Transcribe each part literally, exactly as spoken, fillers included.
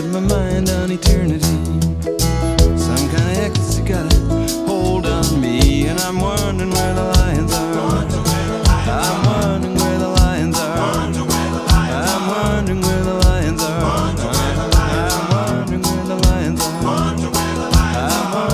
got my mind on eternity. Some kind of ecstasy got a hold on me, and I'm wondering where the lions are. I'm wondering where the lions are. I'm wondering where the lions are. I'm wondering where the lions are. I'm wondering where the lions are. I'm wondering where the lions are.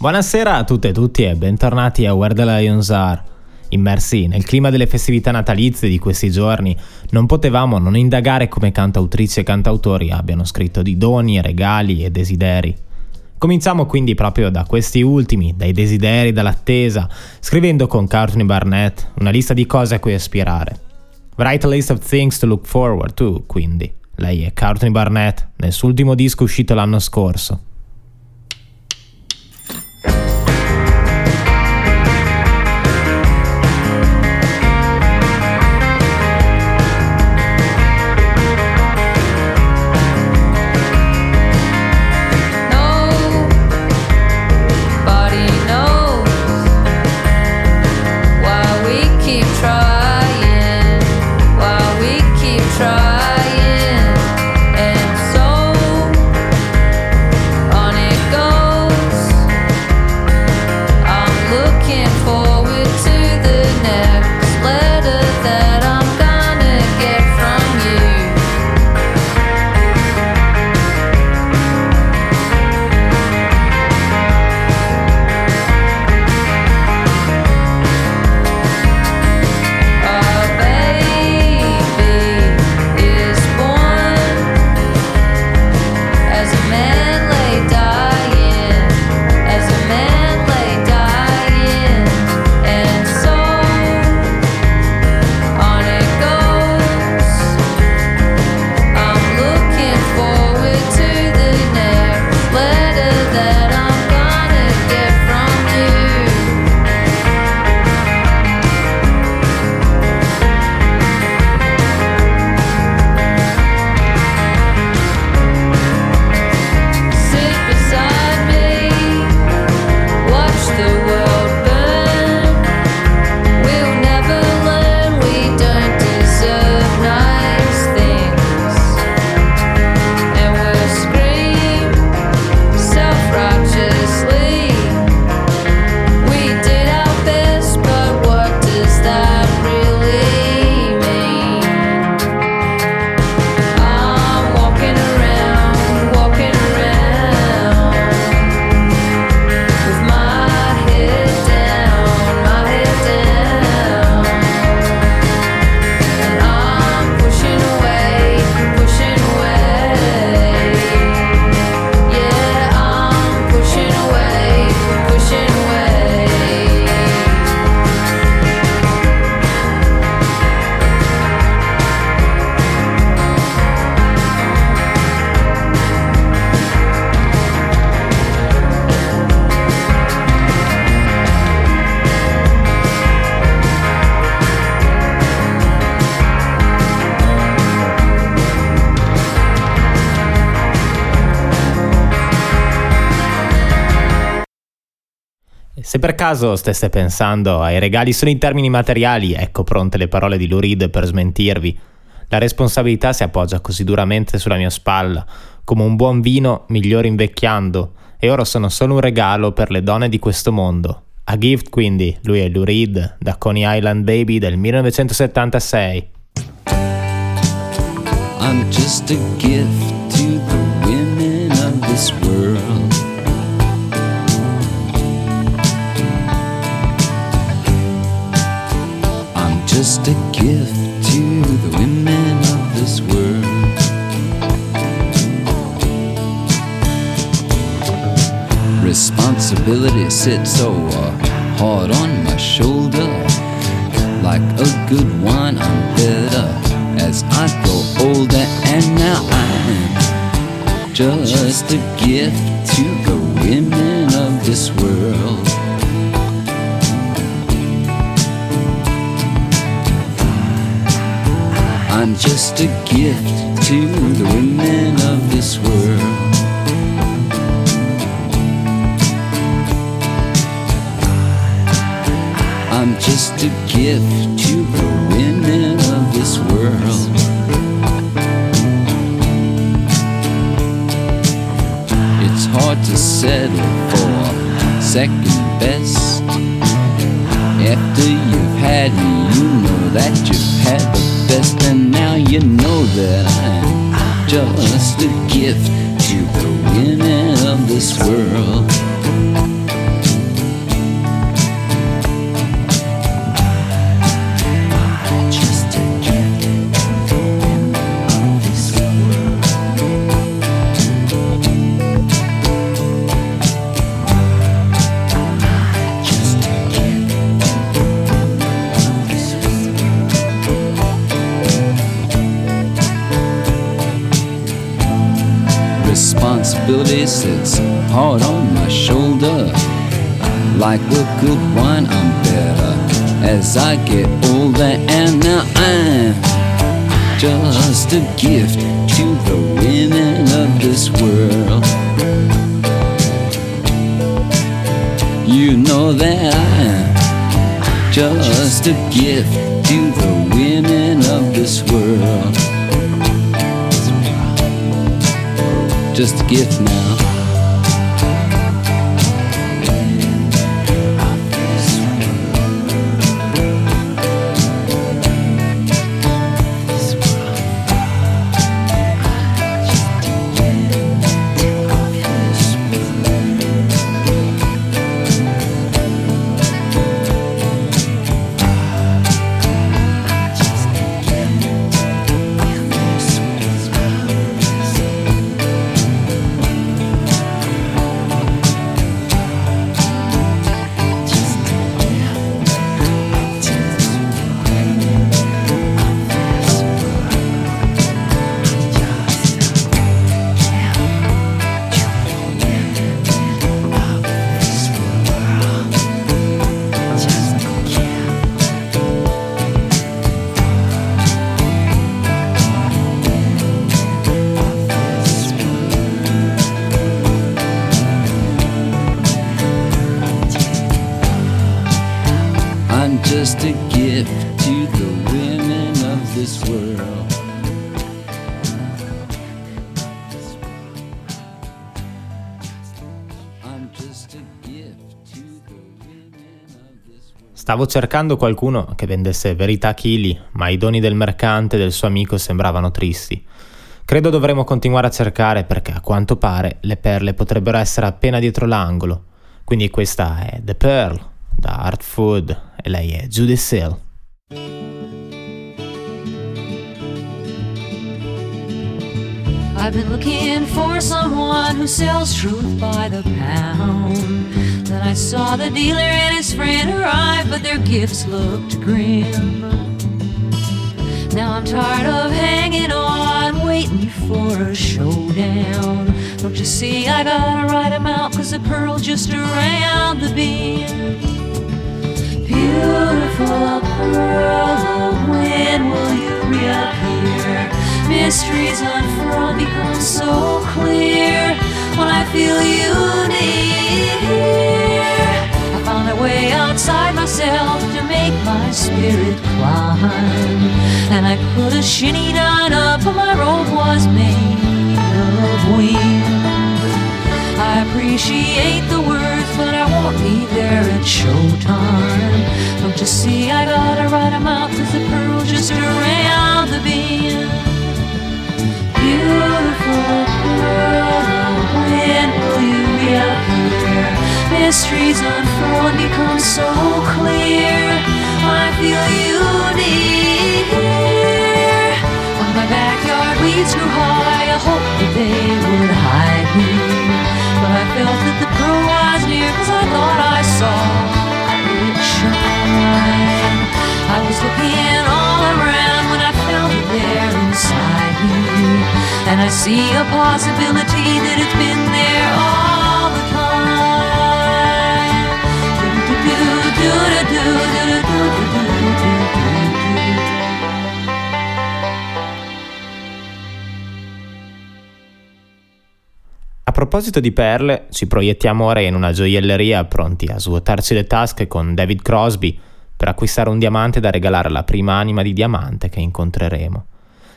Buonasera a tutte e tutti e bentornati a Where the Lions Are. Immersi nel clima delle festività natalizie di questi giorni, non potevamo non indagare come cantautrici e cantautori abbiano scritto di doni, regali e desideri. Cominciamo quindi proprio da questi ultimi, dai desideri, dall'attesa, scrivendo con Courtney Barnett una lista di cose a cui aspirare. Write a list of things to look forward to, quindi. Lei è Courtney Barnett, nel suo ultimo disco uscito l'anno scorso. Se per caso stesse pensando ai regali solo in termini materiali, ecco pronte le parole di Lou Reed per smentirvi. La responsabilità si appoggia così duramente sulla mia spalla, come un buon vino migliore invecchiando, e ora sono solo un regalo per le donne di questo mondo. A Gift quindi, lui è Lou Reed, da Coney Island Baby del millenovecentosettantasei. I'm just a gift to the women of this world. Just a gift to the women of this world. Responsibility sits so hard on my shoulder. Like a good wine, I'm better as I grow older. And now I'm just a gift to the women of this world. I'm just a gift to the women of this world. I'm just a gift to the women of this world. It's hard to settle for second best. After you've had me, you know that you've had the best. And now you know that I'm just a gift to the women of this world. Responsibility sits hard on my shoulder. Like a good wine, I'm better as I get older. And now I'm just a gift to the women of this world. You know that I'm just a gift to the women of this world. Just a gift now. Stavo cercando qualcuno che vendesse verità chili, ma i doni del mercante e del suo amico sembravano tristi. Credo dovremo continuare a cercare perché, a quanto pare, le perle potrebbero essere appena dietro l'angolo. Quindi questa è The Pearl, da Art Food, e lei è Judy Sill. I've been looking for someone who sells truth by the pound. Then I saw the dealer and his friend arrive, but their gifts looked grim. Now I'm tired of hanging on, waiting for a showdown. Don't you see I gotta write him out, cause the pearl just around the bend. Beautiful pearl, oh when will you reappear? Mysteries unfurled become so clear when I feel you near. Found a way outside myself to make my spirit climb, and I put a shinny down up, but my robe was made of wind. I appreciate the words, but I won't be there at showtime. Don't you see I gotta write 'em out, 'cause the pearl just around the bend. Beautiful pearl, when will you reappear? Mysteries unfold and become so clear. I feel you near. On my backyard weeds grew high. I hoped that they would hide me, but I felt that the pearl was near, 'cause I thought I saw it shine. I was looking all around when I felt it there inside me, and I see a possibility that it's been there all. A proposito di perle, ci proiettiamo ora in una gioielleria pronti a svuotarci le tasche con David Crosby, per acquistare un diamante da regalare alla prima anima di diamante che incontreremo.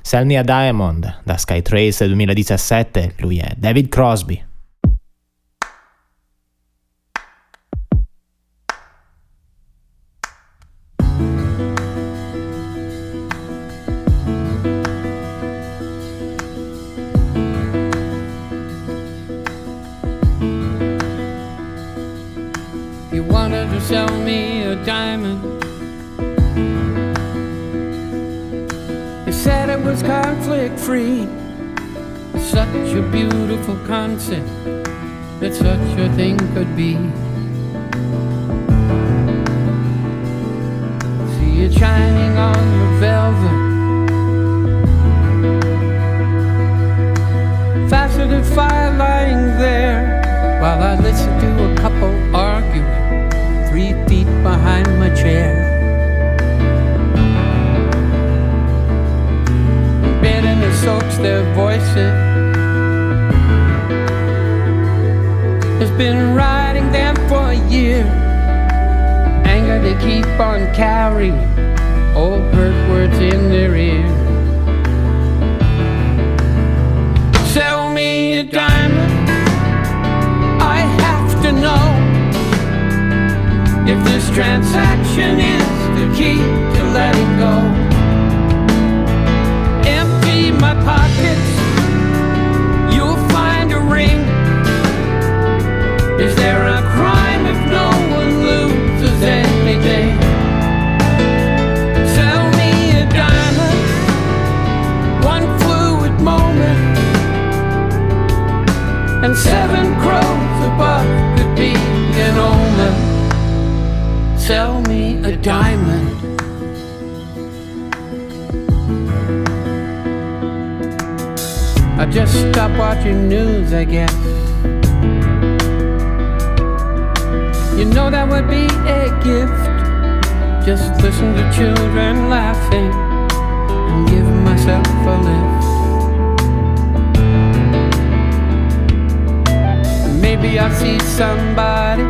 Sell Me a Diamond, da Skytrace duemiladiciassette, lui è David Crosby. You wanted to sell me a diamond. You said it was conflict free. It's such a beautiful concept that such a thing could be. See it shining on the velvet, faceted fire lying there, while I listen to a couple arguing three feet behind my chair. Bitterness soaks their voices. It's been riding them for a year. Anger they keep on carrying, old hurt words in their ear. Sell me a diamond, I have to know if this transaction is the key to letting go. Empty my pockets, you'll find a ring. Is there a crime if no one loses anything? Sell me a diamond, one fluid moment, and seven crows above could be an omen. Sell me a diamond. I just stopped watching news, I guess. You know that would be a gift. Just listen to children laughing and give myself a lift. Maybe I'll see somebody,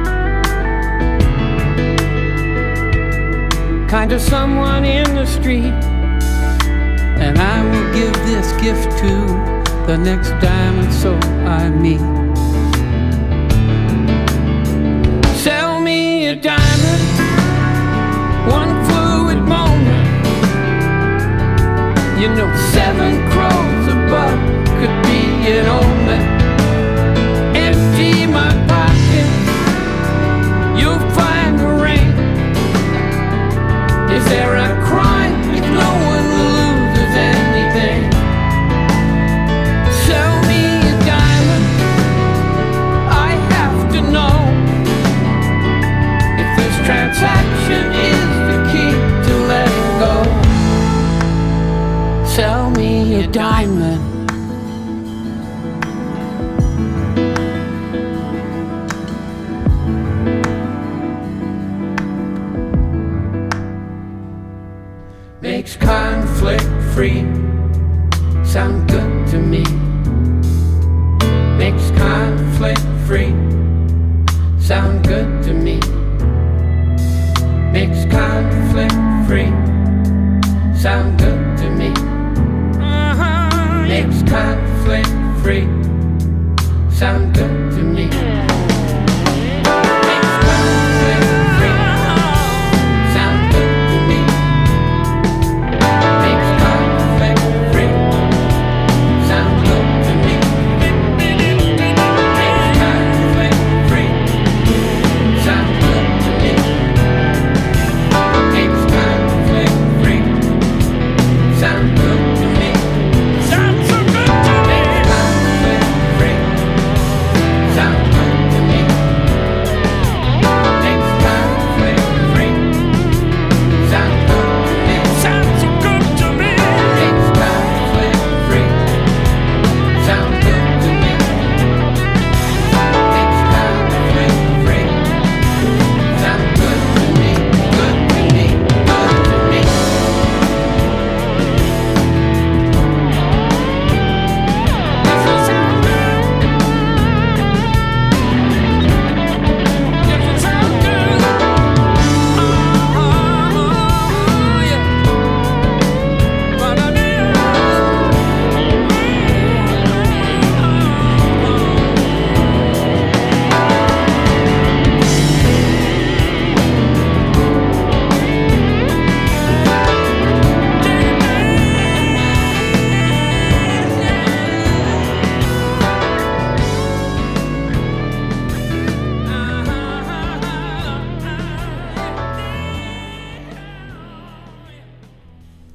kind of someone in the street, and I will give this gift to the next diamond soul I meet. Sell me a diamond, one fluid moment. You know seven crows above could be an omen. Empty my pocket, you'll find the ring. Is there a crime if no one loses anything? Sell me a diamond, I have to know if this transaction is the key to letting go. Sell me a diamond. Free sound good to me. Makes conflict free sound good to me. Makes conflict free sound good to me. Makes conflict free sound good to me. Makes conflict free sound good to me. Sound good to me.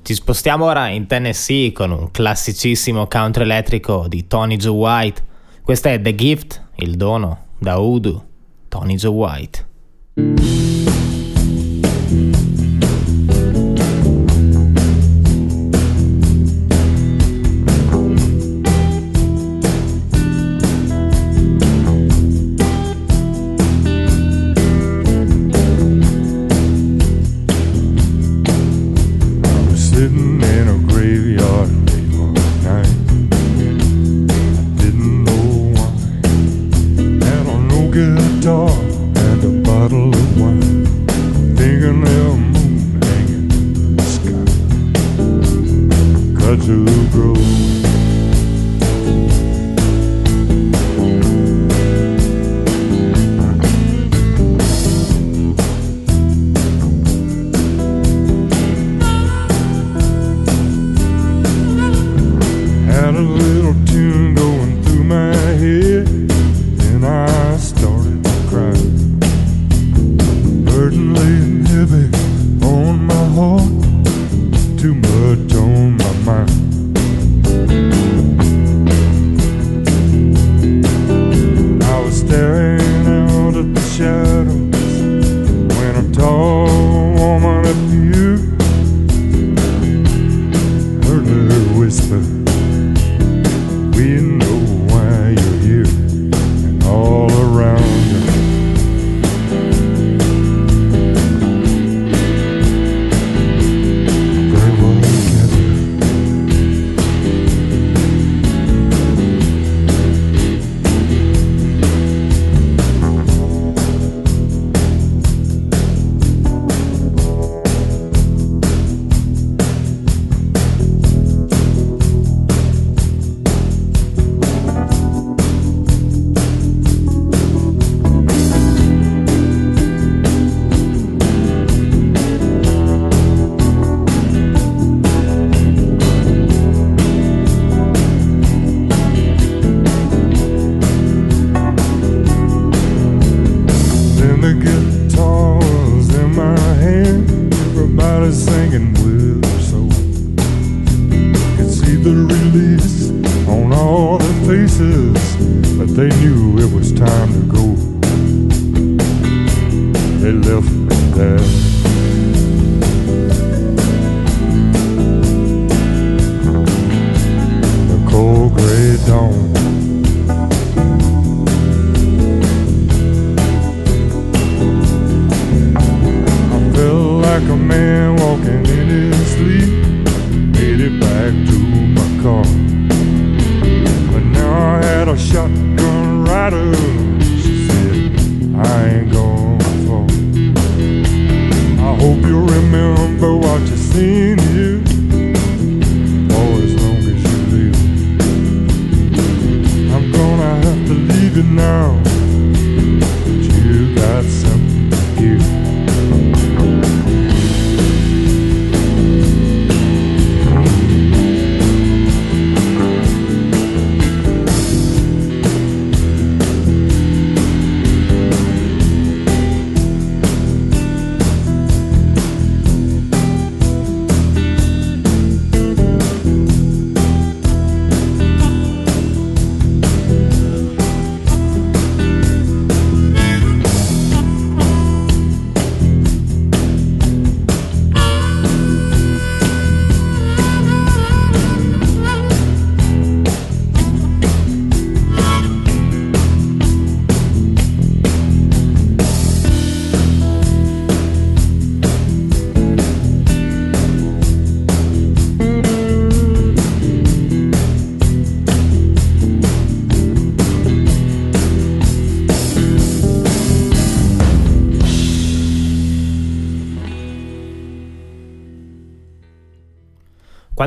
Ci spostiamo ora in Tennessee con un classicissimo country elettrico di Tony Joe White. Questa è The Gift, il dono, da Hoodoo, Tony Joe White.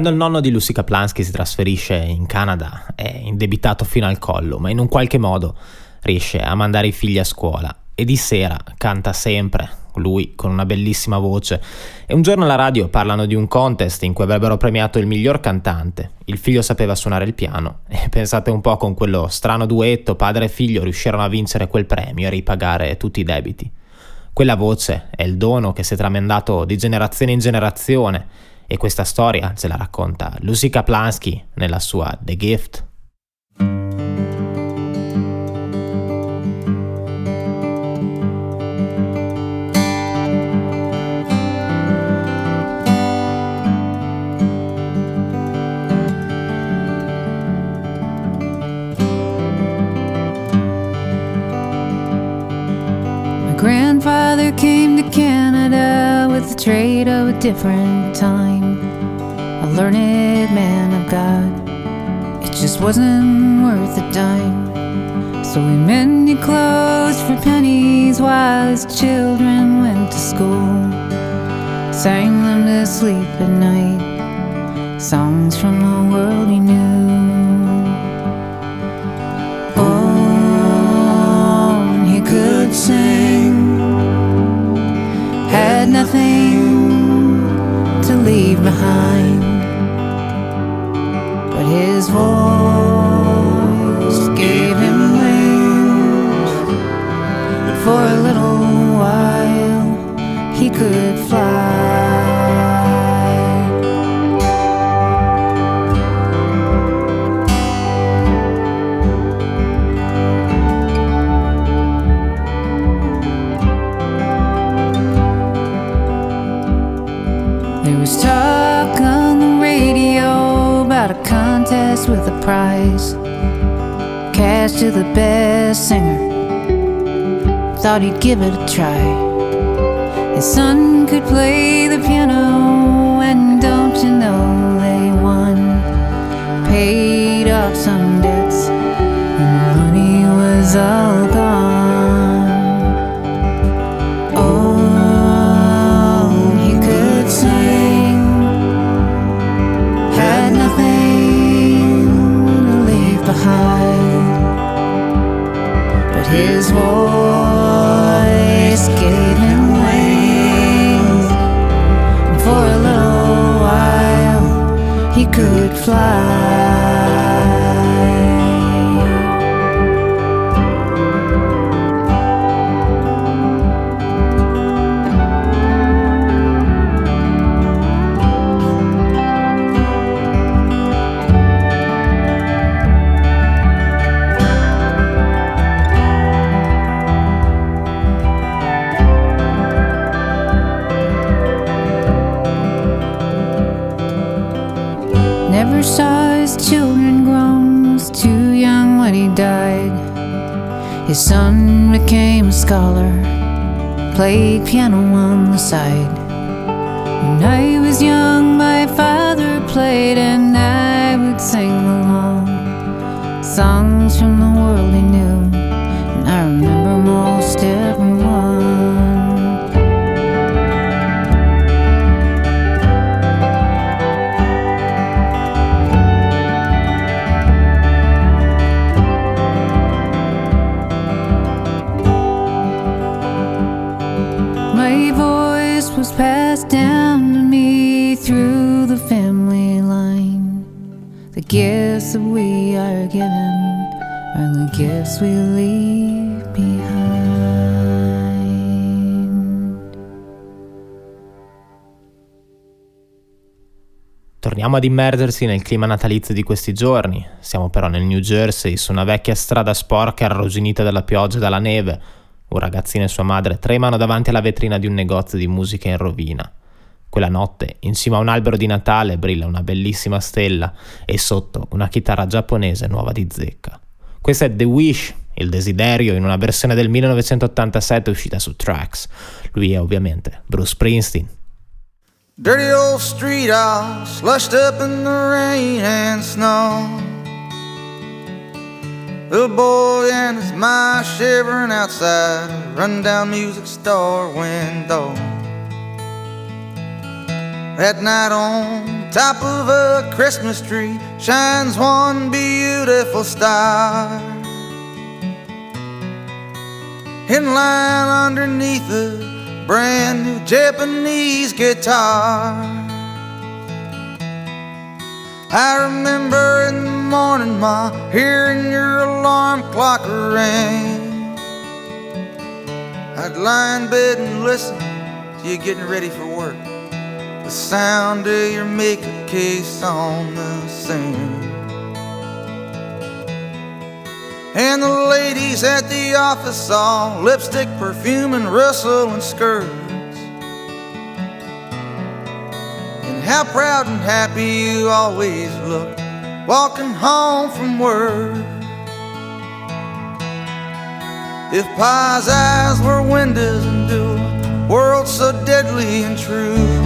Quando il nonno di Lucy Kaplansky si trasferisce in Canada è indebitato fino al collo, ma in un qualche modo riesce a mandare i figli a scuola e di sera canta sempre, lui con una bellissima voce, e un giorno alla radio parlano di un contest in cui avrebbero premiato il miglior cantante. Il figlio sapeva suonare il piano e pensate un po' con quello strano duetto padre e figlio riuscirono a vincere quel premio e ripagare tutti i debiti. Quella voce è il dono che si è tramandato di generazione in generazione e questa storia ce la racconta Lucy Kaplansky nella sua The Gift. Grandfather came to Canada with the trade of a different time, a learned man of God. It just wasn't worth a dime. So he mended clothes for pennies while his children went to school, sang them to sleep at night, songs from the world he knew. Oh, he could sing, had nothing to leave behind, but his voice gave him wings. For a little while he could fly. There was talk on the radio about a contest with a prize, cash to the best singer. Thought he'd give it a try. His son could play the piano, and don't you know they won. Paid off some debts, and the money was all gone. Oh, he could sing, but his voice gave him wings, and for a little while he could fly. Saw his children grown, was too young when he died. His son became a scholar, played piano on the side. When I was young, my father played, and I would sing along, songs from the world he knew, and I remember most every one. Was passed down to me through the family line. The gifts that we are given are the gifts we leave behind. Torniamo ad immergersi nel clima natalizio di questi giorni. Siamo però nel New Jersey, su una vecchia strada sporca arrugginita dalla pioggia e dalla neve. Un ragazzino e sua madre tremano davanti alla vetrina di un negozio di musica in rovina. Quella notte, in cima a un albero di Natale, brilla una bellissima stella e sotto una chitarra giapponese nuova di zecca. Questa è The Wish, il desiderio, in una versione del millenovecentottantasette uscita su Trax. Lui è ovviamente Bruce Springsteen. Dirty old street all slushed up in the rain and snow. Little boy and his ma shivering outside a run-down music store window. That night on top of a Christmas tree shines one beautiful star. In line underneath a brand new Japanese guitar. I remember in the morning, Ma, hearing your alarm clock ring. I'd lie in bed and listen to you getting ready for work, the sound of your maker case on the sand. And the ladies at the office all lipstick, perfume, and rustling skirts. And how proud and happy you always look, walking home from work. If Pa's eyes were windows into a world so deadly and true,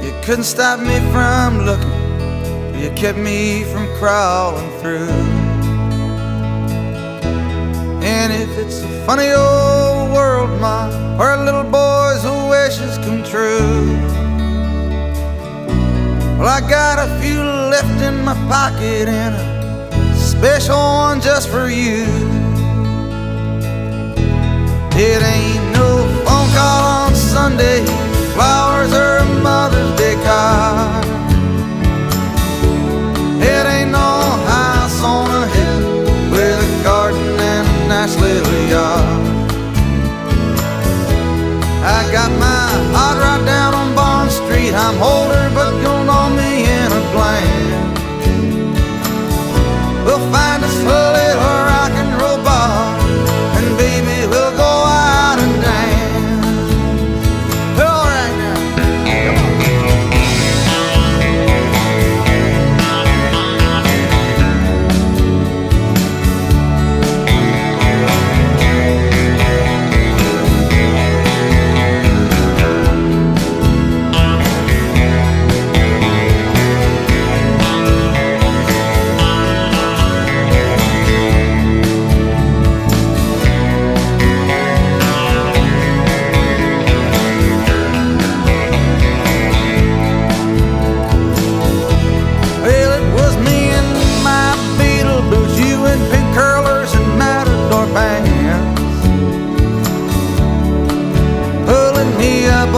you couldn't stop me from looking, you kept me from crawling through. And if it's a funny old world, Ma, where little boys' wishes come true, well, I got a few left in my pocket and a special one just for you. It ain't no phone call on Sunday, flowers or a Mother's Day card. It ain't no house on a hill with a garden and a nice little yard. I got my hot rod down on Barn Street. I'm older, but you'll know me in a plan. We'll find us a little rock and roll bar, and baby, we'll go out and dance. All right now.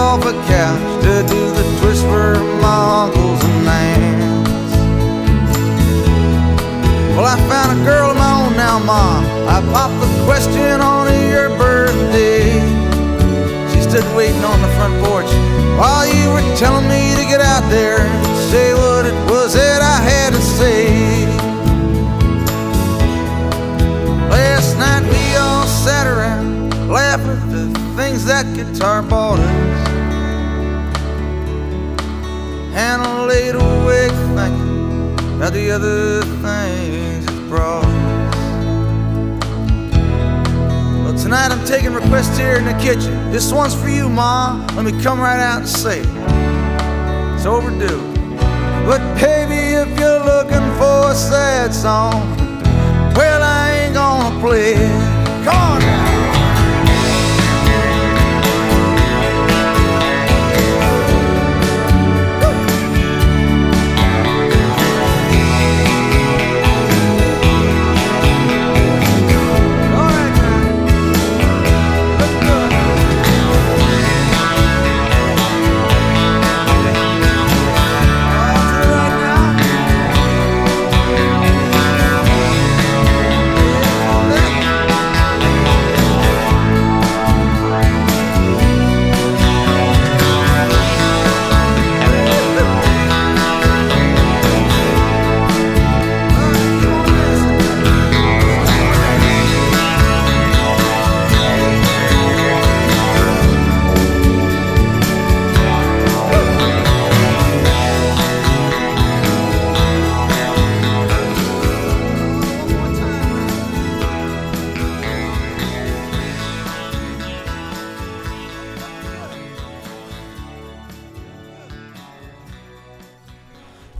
Off a couch to do the twist for my uncles and aunts. Well, I found a girl of my own now, Ma. I popped the question on your birthday. She stood waiting on the front porch while you were telling me to get out there and say what it was that I had to say. Last night we all sat around laughing at the things that guitar bought us, and I laid awake thinking about the other things it brought us. Well, tonight I'm taking requests here in the kitchen. This one's for you, Ma. Let me come right out and say it. It's overdue. But baby, if you're looking for a sad song, well, I ain't gonna play it. Come on now.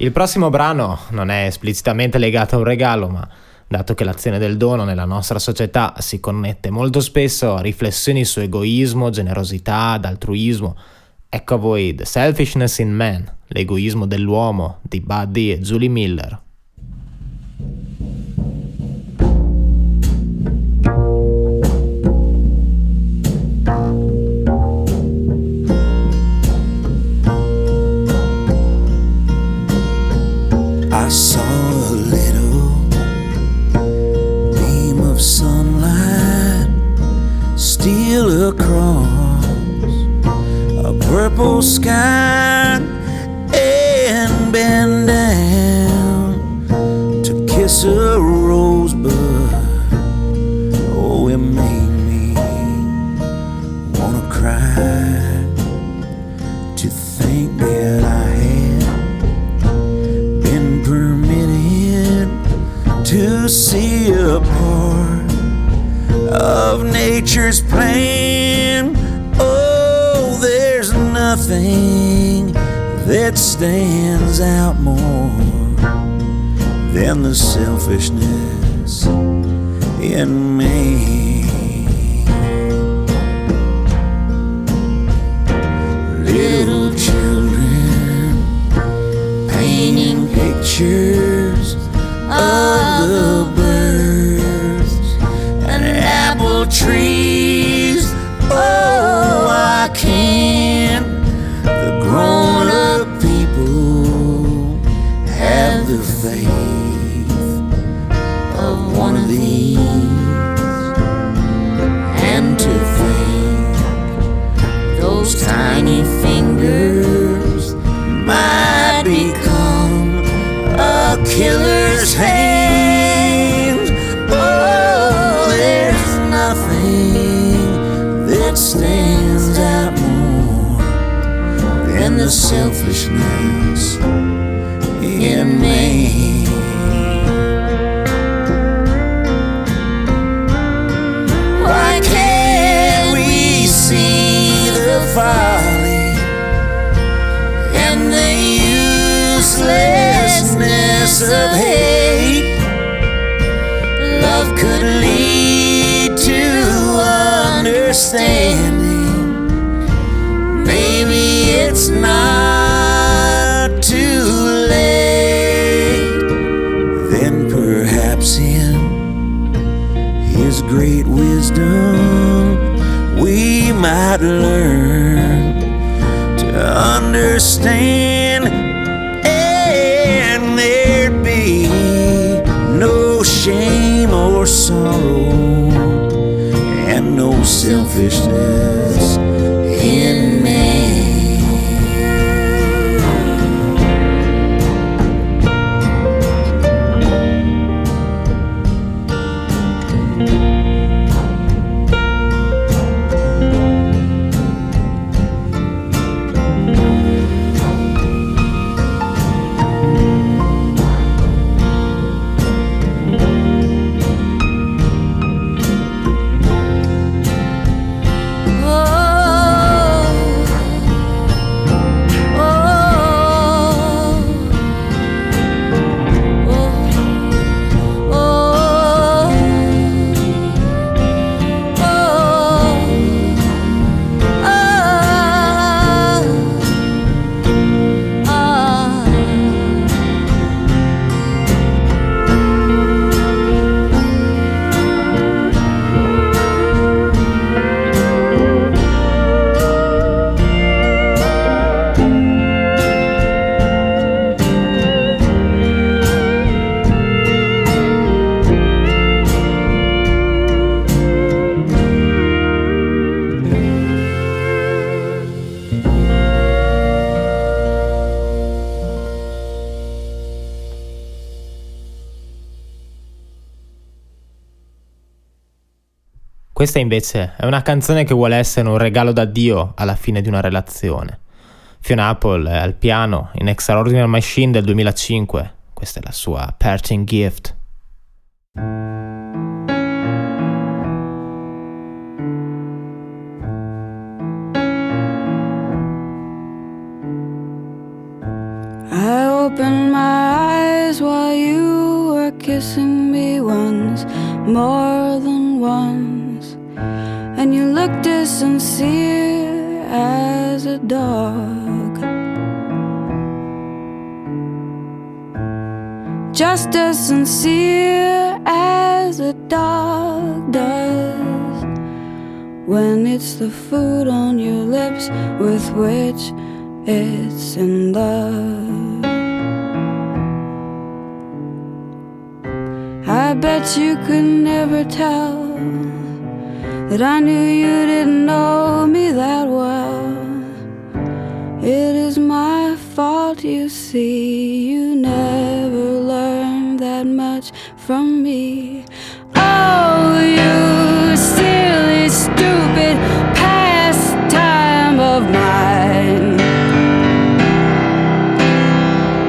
Il prossimo brano non è esplicitamente legato a un regalo, ma dato che l'azione del dono nella nostra società si connette molto spesso a riflessioni su egoismo, generosità ed altruismo, ecco a voi The Selfishness in Man, l'egoismo dell'uomo, di Buddy e Julie Miller. I saw a little beam of sunlight steal across purple sky and bend down to kiss a rosebud. Oh, it made me wanna cry to think that I had been permitted to see a part of nature's plan. Oh, there's nothing that stands out more than the selfishness in me. Little children painting pictures of the birds and apple trees. Oh, I can't. The grown-up people have the faith of one of these, and to think those tiny fingers might become a killer's hand. Oh, there's nothing that stands out more than the selfishness in me. Why can't we see the folly and the uselessness of hate? Love could lead to understanding. Maybe it's not too late. Then perhaps in his great wisdom we might learn to understand, and there'd be no shame or sorrow and no selfishness in me. Questa invece è una canzone che vuole essere un regalo da Dio alla fine di una relazione. Fiona Apple è al piano in Extraordinary Machine del duemilacinque. Questa è la sua parting gift. I opened my eyes while you were kissing me once, more than once. And you looked as sincere as a dog, just as sincere as a dog does when it's the food on your lips with which it's in love. I bet you could never tell that I knew you didn't know me that well. It is my fault, you see. You never learned that much from me. Oh, you silly, stupid pastime of mine.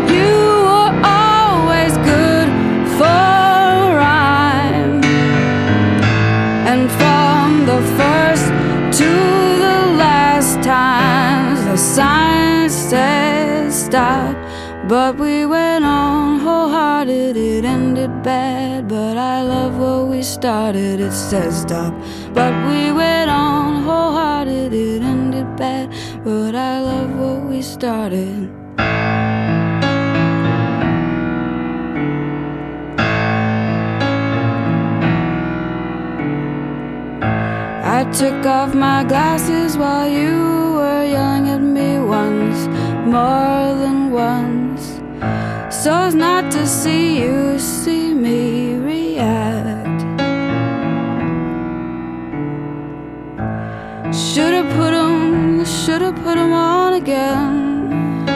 You were always good for rhyme, and from the first to the last times the sign said stop, but we went on wholehearted. It ended bad, but I love where we started. It says stop, but we went on wholehearted. It ended bad, but I love where we started. I took off my glasses while you were yelling at me once, more than once, so as not to see you see me react. Shoulda put 'em, shoulda put 'em on again,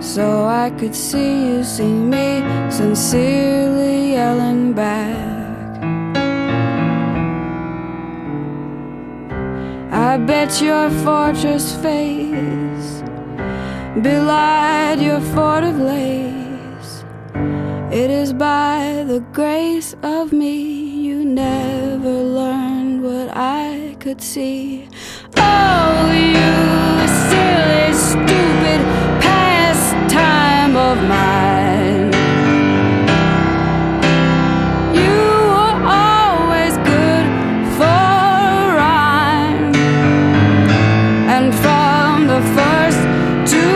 so I could see you see me sincerely yelling back. I bet your fortress face belied your fort of lace. It is by the grace of me you never learned what I could see. Oh, you silly, stupid pastime of mine. You were always good for rhyme, and from the first to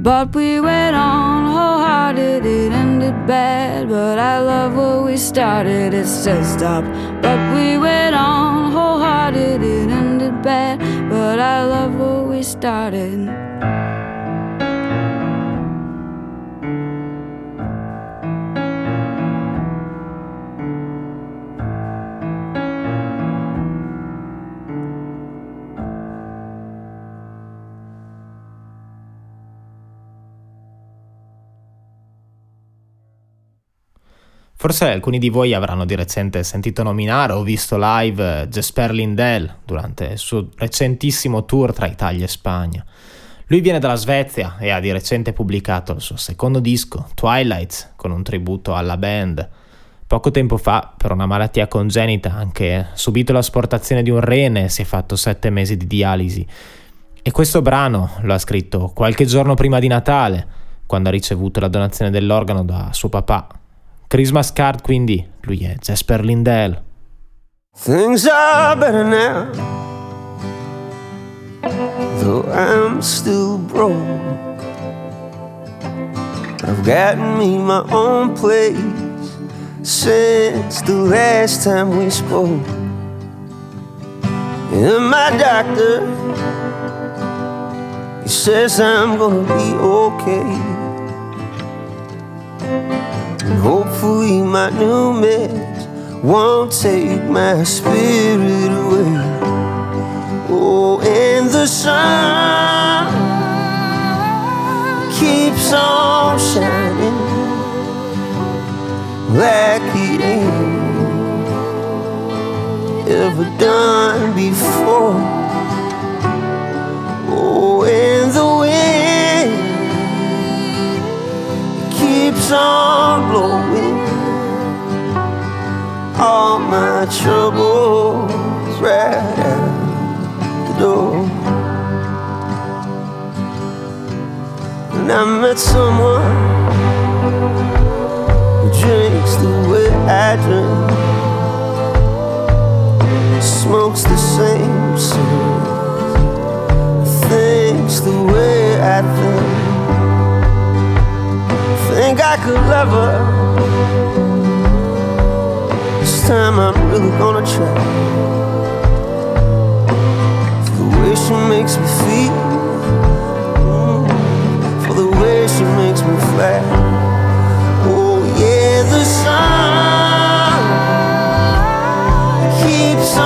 but we went on wholehearted, it ended bad, but I love where we started, it says stop. But we went on wholehearted, it ended bad, but I love where we started. Forse alcuni di voi avranno di recente sentito nominare o visto live Jesper Lindell durante il suo recentissimo tour tra Italia e Spagna. Lui viene dalla Svezia e ha di recente pubblicato il suo secondo disco, Twilights, con un tributo alla band. Poco tempo fa, per una malattia congenita, anche subito l'asportazione di un rene e si è fatto sette mesi di dialisi. E questo brano lo ha scritto qualche giorno prima di Natale, quando ha ricevuto la donazione dell'organo da suo papà. Christmas Card, quindi, lui è Jesper Lindell. Things are better now, though I'm still broke. I've gotten me my own place since the last time we spoke. And my doctor, he says I'm gonna be okay. And hopefully my new meds won't take my spirit away. Oh, and the sun keeps on shining like it ain't ever done before. Oh, and the wind keeps on blowing all my troubles right out the door. And I met someone who drinks the way I drink, smokes the same cigarettes, thinks the way I think. Think I could love her. This time I'm really gonna try. For the way she makes me feel, mm, for the way she makes me fly. Oh yeah, the sun keeps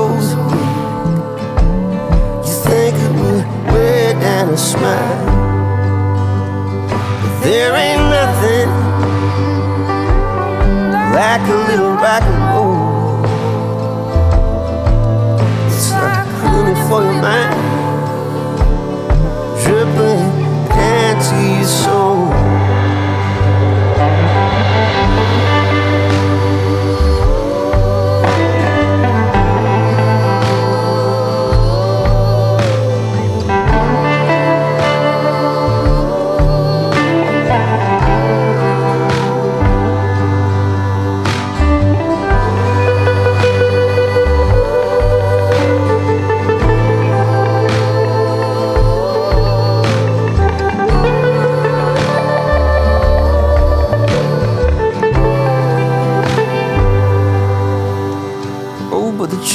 close. You think it would wait and a smile, but there ain't nothing like a little rock and roll. It's like honey for your mind, dripping into your soul.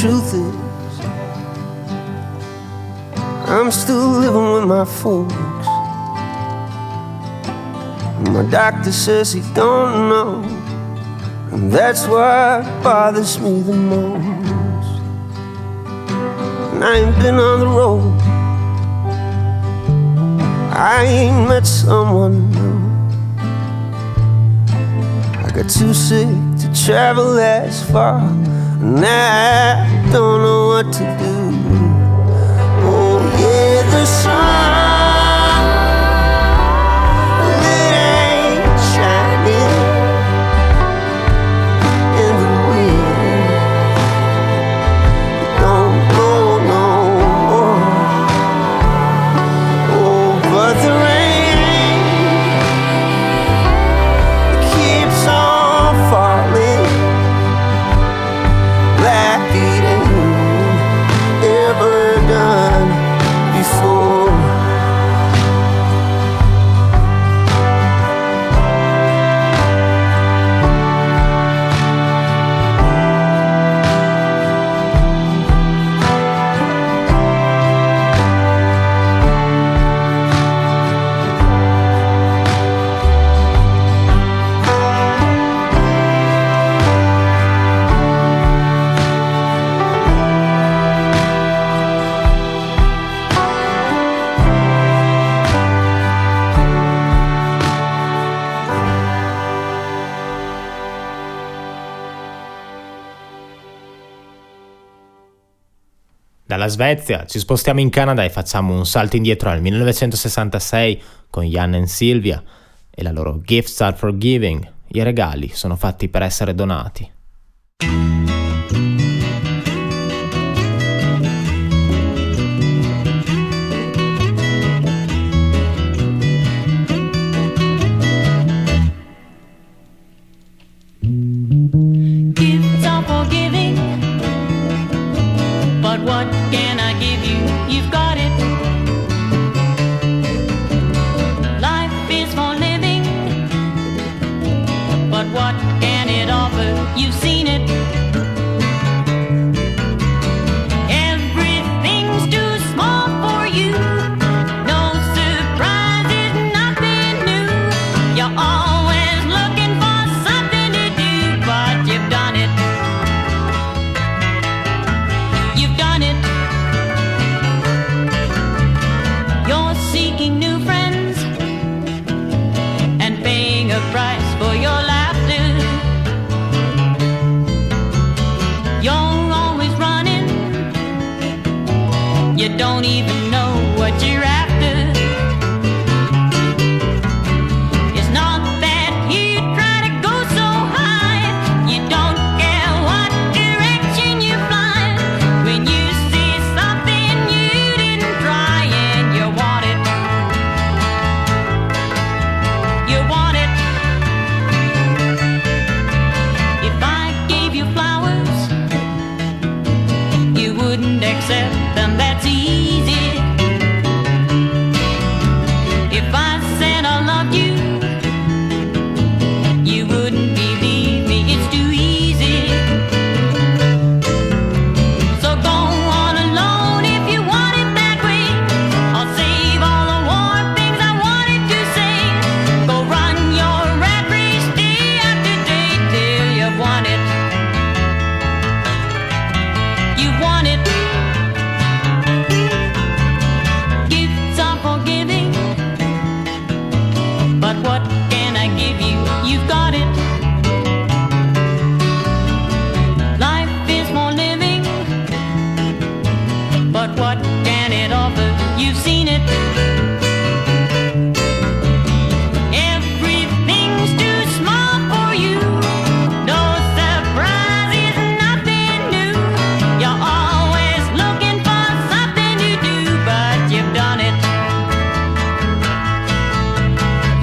Truth is, I'm still living with my folks. My doctor says he don't know, and that's why it bothers me the most. And I ain't been on the road, I ain't met someone new. I got too sick to travel as far, and I don't know what to do. Oh yeah, the sun, it ain't shining, and the wind, it don't blow no more. Oh, but the rain, it keeps on falling. Dalla Svezia ci spostiamo in Canada e facciamo un salto indietro al millenovecentosessantasei con Jan and Sylvia e la loro Gifts Are For Giving, i regali sono fatti per essere donati. Accept them, that's easy. you've seen it. Everything's too small for you. No surprise is nothing new. You're always looking for something to do, but you've done it.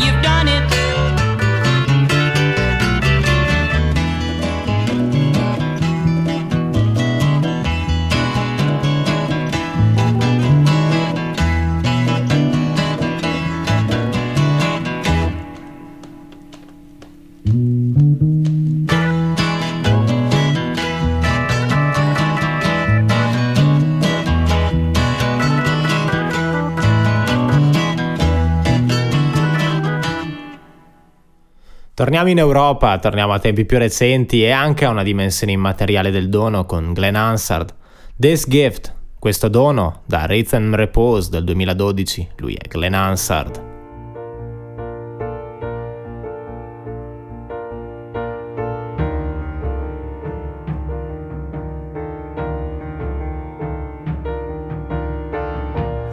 You've done it. Torniamo in Europa, torniamo a tempi più recenti e anche a una dimensione immateriale del dono con Glen Hansard. This Gift, questo dono, da Rhythm and Repose del duemiladodici, lui è Glen Hansard.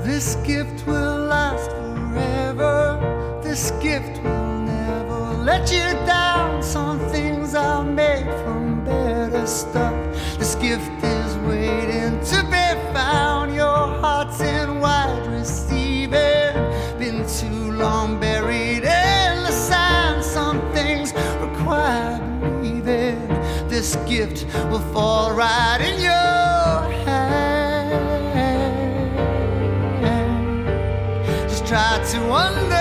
This gift will last forever, this gift will let you down. Some things are made from better stuff. This gift is waiting to be found. Your heart's in wide receiving. Been too long buried in the sand. Some things require believing. This gift will fall right in your hand. Just try to understand.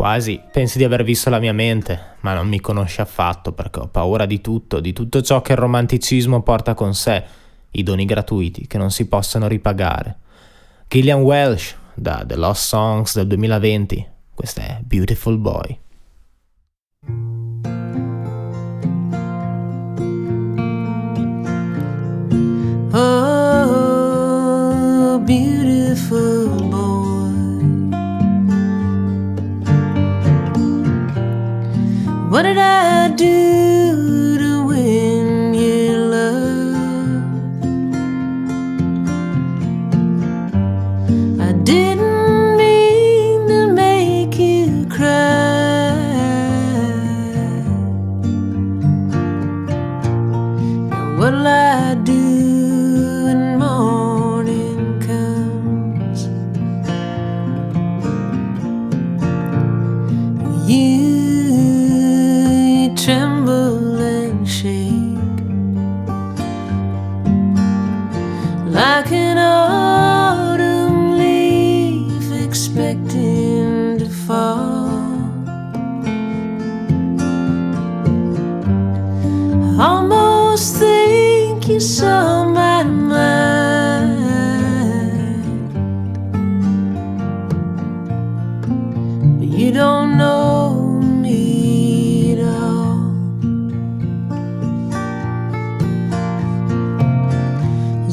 Quasi, pensi di aver visto la mia mente, ma non mi conosci affatto perché ho paura di tutto, di tutto ciò che il romanticismo porta con sé, i doni gratuiti che non si possono ripagare. Gillian Welch, da The Lost Songs del duemilaventi, questa è Beautiful Boy. Oh, beautiful boy, what did I do to win your love? I didn't mean to make you cry. Now what'll I do?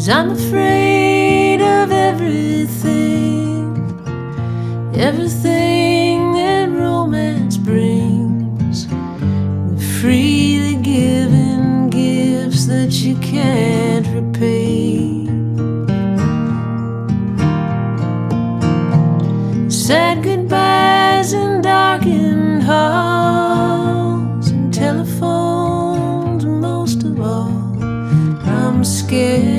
I'm afraid of everything, everything that romance brings, the freely given gifts that you can't repay. Sad goodbyes in darkened halls and telephones, most of all, I'm scared.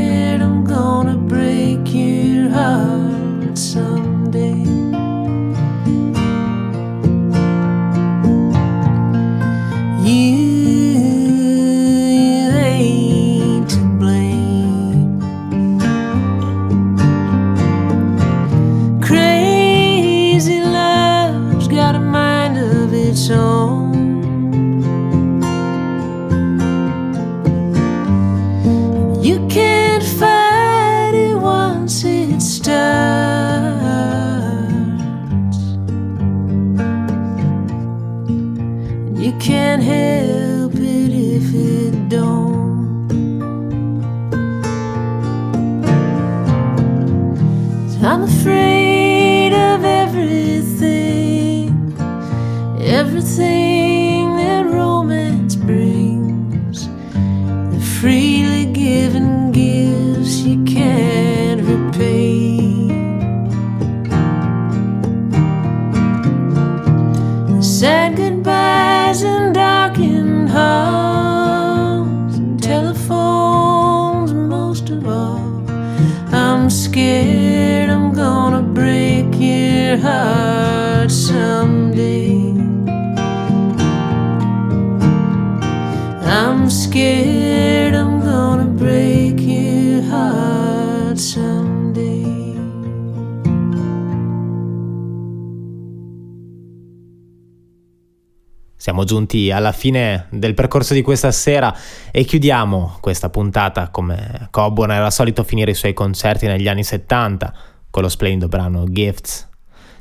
Siamo giunti alla fine del percorso di questa sera e chiudiamo questa puntata come Coburn era solito finire i suoi concerti negli anni settanta con lo splendido brano Gifts.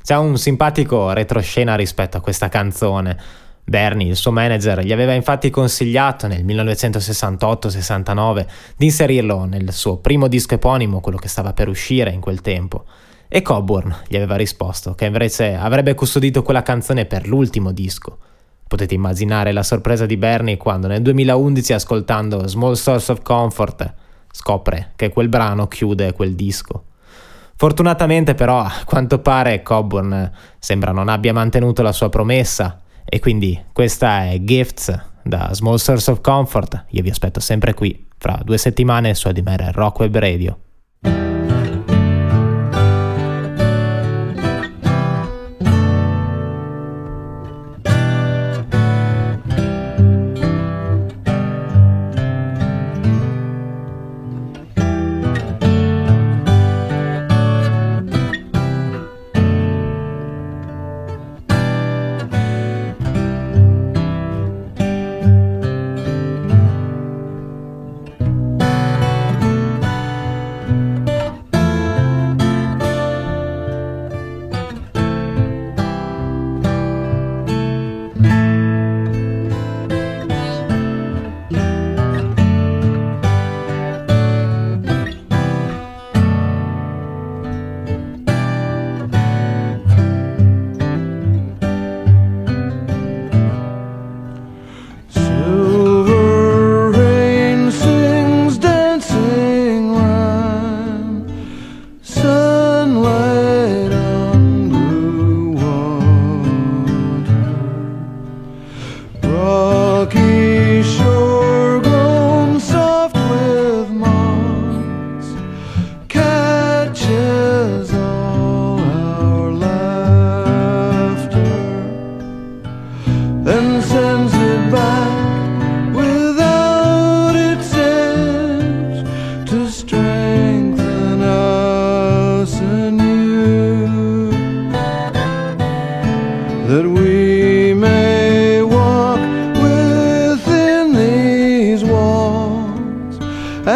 C'è un simpatico retroscena rispetto a questa canzone. Bernie, il suo manager, gli aveva infatti consigliato nel millenovecentosessantotto sessantanove di inserirlo nel suo primo disco eponimo, quello che stava per uscire in quel tempo. E Coburn gli aveva risposto che invece avrebbe custodito quella canzone per l'ultimo disco. Potete immaginare la sorpresa di Bernie quando nel duemilaundici, ascoltando Small Source of Comfort, scopre che quel brano chiude quel disco. Fortunatamente però, a quanto pare, Coburn sembra non abbia mantenuto la sua promessa e quindi questa è Gifts da Small Source of Comfort. Io vi aspetto sempre qui, fra due settimane su A D M R Rock Web Radio.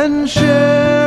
and share.